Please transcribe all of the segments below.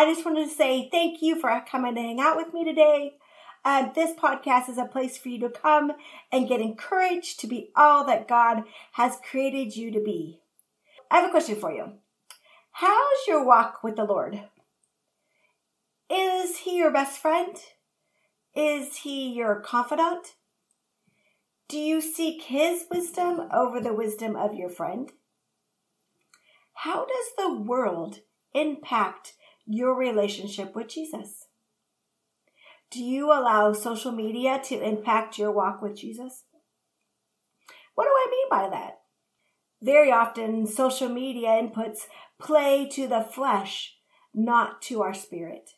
I just wanted to say thank you for coming to hang out with me today. This podcast is a place for you to come and get encouraged to be all that God has created you to be. I have a question for you. How's your walk with the Lord? Is he your best friend? Is he your confidant? Do you seek his wisdom over the wisdom of your friend? How does the world impact your relationship with Jesus? Do you allow social media to impact your walk with Jesus? What do I mean by that? Very often, social media inputs play to the flesh, not to our spirit.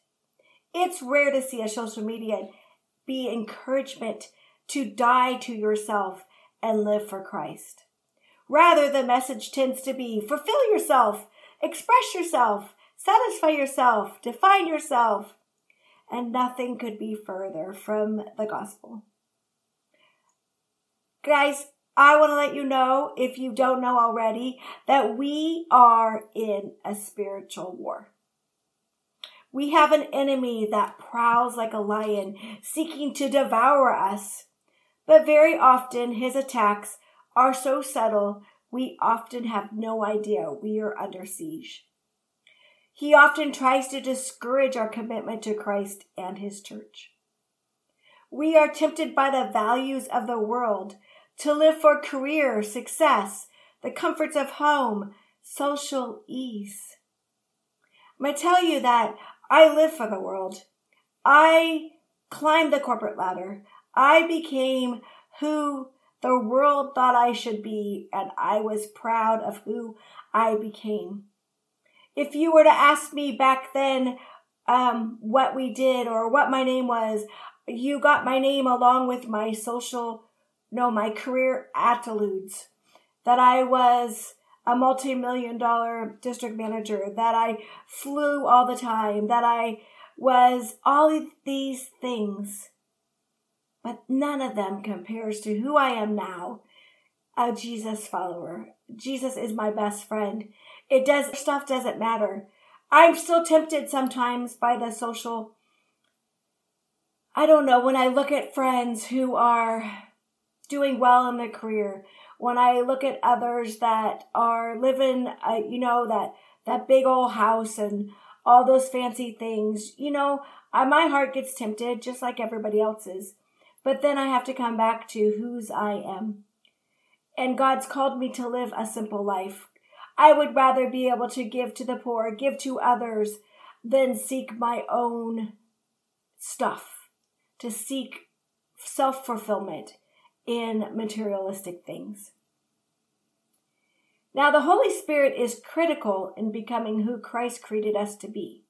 It's rare to see a social media be encouragement to die to yourself and live for Christ. Rather, the message tends to be, fulfill yourself, express yourself, satisfy yourself, define yourself. And nothing could be further from the gospel. Guys, I want to let you know, if you don't know already, that we are in a spiritual war. We have an enemy that prowls like a lion, seeking to devour us. But very often his attacks are so subtle, we often have no idea we are under siege. He often tries to discourage our commitment to Christ and his church. We are tempted by the values of the world to live for career, success, the comforts of home, social ease. I'm going to tell you that I live for the world. I climbed the corporate ladder. I became who the world thought I should be, and I was proud of who I became. If you were to ask me back then what we did or what my name was, you got my name along with my my career attributes, that I was a multi-million-dollar district manager, that I flew all the time, that I was all of these things. But none of them compares to who I am now, a Jesus follower. Jesus is my best friend. Stuff doesn't matter. I'm still tempted sometimes by the social. I don't know, when I look at friends who are doing well in their career, when I look at others that are living, that big old house and all those fancy things, my heart gets tempted just like everybody else's. But then I have to come back to whose I am. And God's called me to live a simple life. I would rather be able to give to the poor, give to others, than seek my own stuff, to seek self-fulfillment in materialistic things. Now, the Holy Spirit is critical in becoming who Christ created us to be.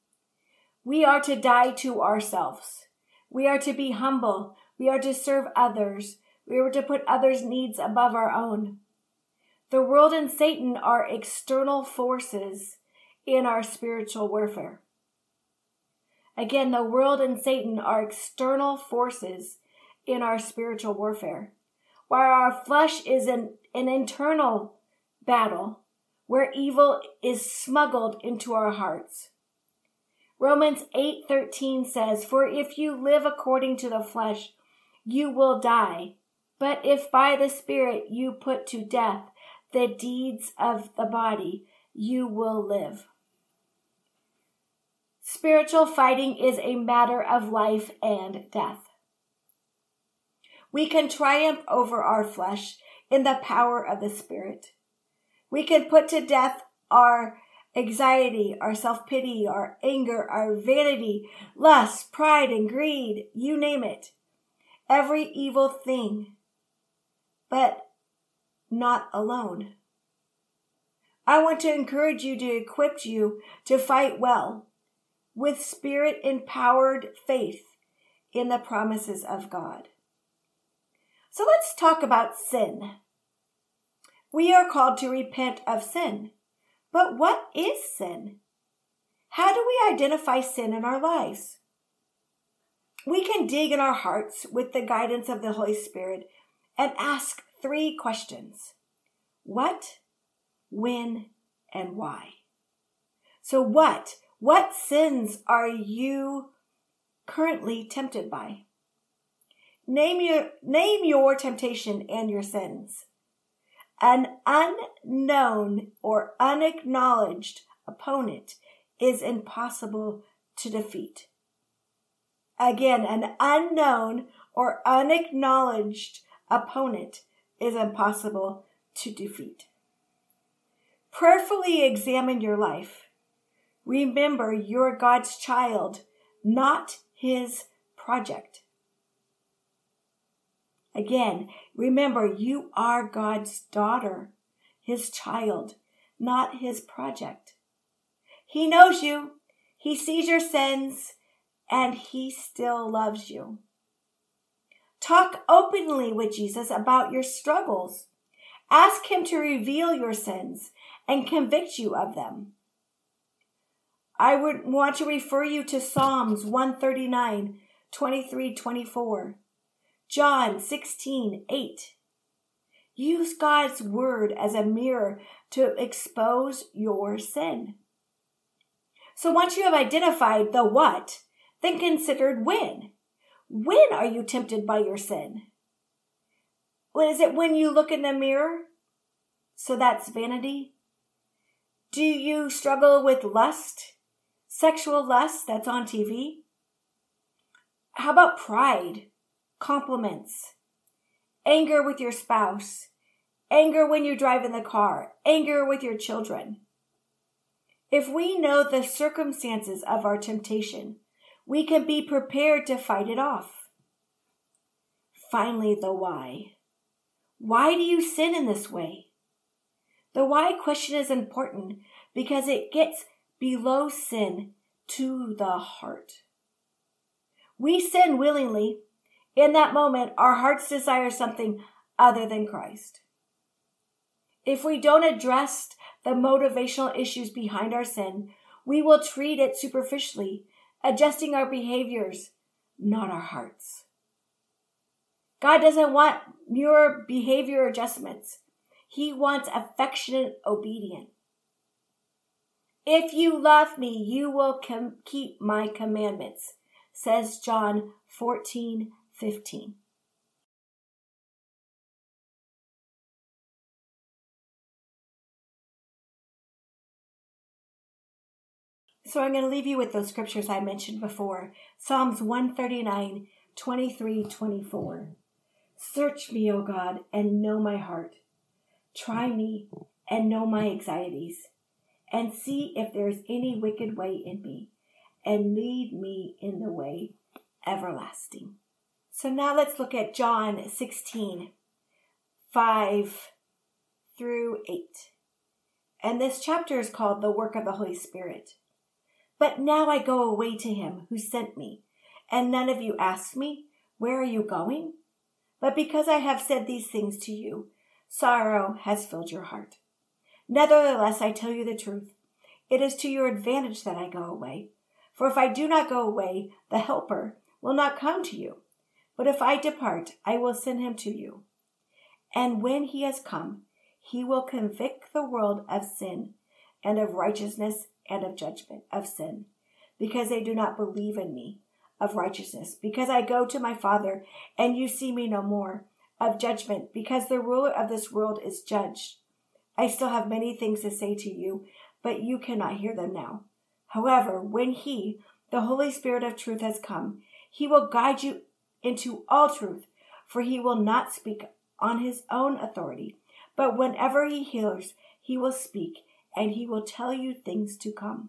We are to die to ourselves. We are to be humble. We are to serve others. We are to put others' needs above our own. The world and Satan are external forces in our spiritual warfare. Again, the world and Satan are external forces in our spiritual warfare. While our flesh is an internal battle where evil is smuggled into our hearts. Romans 8:13 says, "For if you live according to the flesh, you will die. But if by the Spirit you put to death the deeds of the body, you will live." Spiritual fighting is a matter of life and death. We can triumph over our flesh in the power of the Spirit. We can put to death our anxiety, our self-pity, our anger, our vanity, lust, pride, and greed, you name it. Every evil thing. But not alone. I want to encourage you to equip you to fight well with Spirit-empowered faith in the promises of God. So let's talk about sin. We are called to repent of sin. But what is sin? How do we identify sin in our lives? We can dig in our hearts with the guidance of the Holy Spirit and ask 3 questions. What, when, and why? So what, What sins are you currently tempted by? Name your temptation and your sins. An unknown or unacknowledged opponent is impossible to defeat. Again, an unknown or unacknowledged opponent is impossible to defeat. Prayerfully examine your life. Remember, you're God's child, not His project. Again, remember, you are God's daughter, His child, not His project. He knows you, He sees your sins, and He still loves you. Talk openly with Jesus about your struggles. Ask Him to reveal your sins and convict you of them. I would want to refer you to Psalms 139:23-24, John 16:8. Use God's word as a mirror to expose your sin. So once you have identified the what, then consider when. When are you tempted by your sin? Well, is it when you look in the mirror? So that's vanity. Do you struggle with lust? Sexual lust that's on TV? How about pride? Compliments? Anger with your spouse? Anger when you drive in the car? Anger with your children? If we know the circumstances of our temptation, we can be prepared to fight it off. Finally, the why. Why do you sin in this way? The why question is important because it gets below sin to the heart. We sin willingly. In that moment, our hearts desire something other than Christ. If we don't address the motivational issues behind our sin, we will treat it superficially, adjusting our behaviors, not our hearts. God doesn't want mere behavior adjustments. He wants affectionate obedience. If you love me, you will keep my commandments, says John 14:15. So I'm going to leave you with those scriptures I mentioned before. Psalms 139:23-24. Search me, O God, and know my heart. Try me and know my anxieties, and see if there is any wicked way in me, and lead me in the way everlasting. So now let's look at John 16:5-8. And this chapter is called The Work of the Holy Spirit. But now I go away to him who sent me, and none of you ask me, where are you going? But because I have said these things to you, sorrow has filled your heart. Nevertheless, I tell you the truth. It is to your advantage that I go away. For if I do not go away, the Helper will not come to you. But if I depart, I will send him to you. And when he has come, he will convict the world of sin and of righteousness and of judgment, of sin, because they do not believe in me, of righteousness, because I go to my Father, and you see me no more, of judgment, because the ruler of this world is judged. I still have many things to say to you, but you cannot hear them now. However, when he, the Holy Spirit of truth, has come, he will guide you into all truth, for he will not speak on his own authority, but whenever he hears, he will speak, and he will tell you things to come.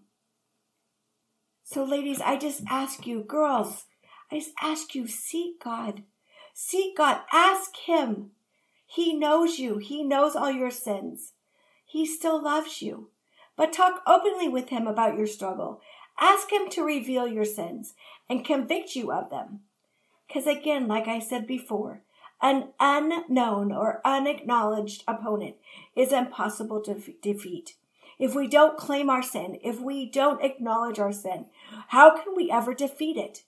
So ladies, I just ask you, girls, I just ask you, seek God. Seek God. Ask him. He knows you. He knows all your sins. He still loves you. But talk openly with him about your struggle. Ask him to reveal your sins and convict you of them. Because again, like I said before, an unknown or unacknowledged opponent is impossible to defeat. If we don't claim our sin, if we don't acknowledge our sin, how can we ever defeat it?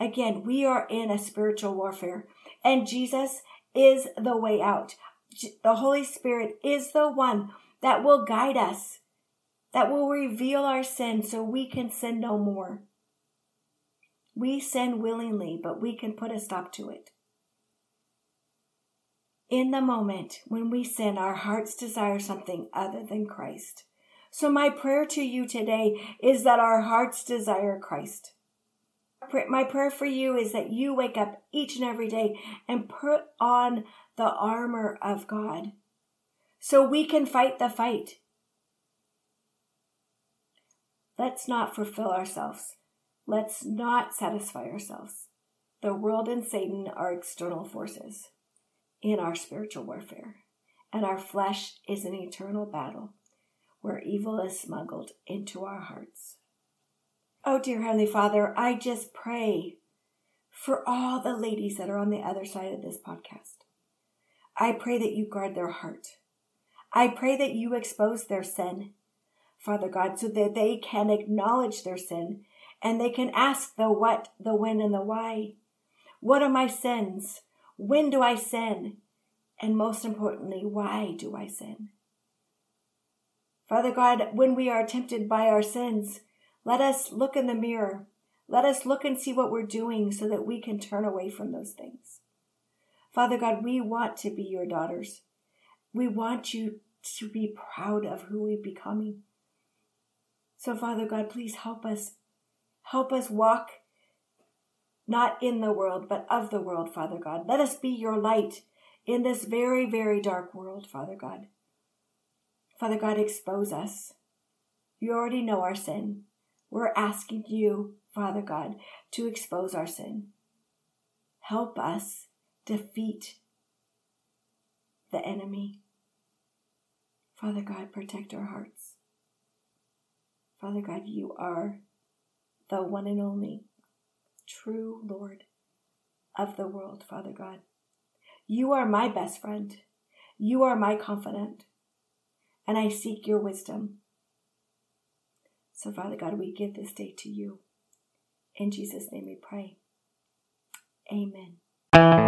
Again, we are in a spiritual warfare, and Jesus is the way out. The Holy Spirit is the one that will guide us, that will reveal our sin so we can sin no more. We sin willingly, but we can put a stop to it. In the moment when we sin, our hearts desire something other than Christ. So my prayer to you today is that our hearts desire Christ. My prayer for you is that you wake up each and every day and put on the armor of God so we can fight the fight. Let's not fulfill ourselves. Let's not satisfy ourselves. The world and Satan are external forces in our spiritual warfare, and our flesh is an eternal battle where evil is smuggled into our hearts. Oh, dear Heavenly Father, I just pray for all the ladies that are on the other side of this podcast. I pray that you guard their heart. I pray that you expose their sin, Father God, so that they can acknowledge their sin and they can ask the what, the when, and the why. What are my sins? When do I sin? And most importantly, why do I sin? Father God, when we are tempted by our sins, let us look in the mirror. Let us look and see what we're doing so that we can turn away from those things. Father God, we want to be your daughters. We want you to be proud of who we're becoming. So Father God, please help us. Help us walk not in the world, but of the world, Father God. Let us be your light in this very, very dark world, Father God. Father God, expose us. You already know our sin. We're asking you, Father God, to expose our sin. Help us defeat the enemy. Father God, protect our hearts. Father God, you are the one and only true Lord of the world, Father God. You are my best friend. You are my confidant. And I seek your wisdom. So, Father God, we give this day to you. In Jesus' name we pray. Amen.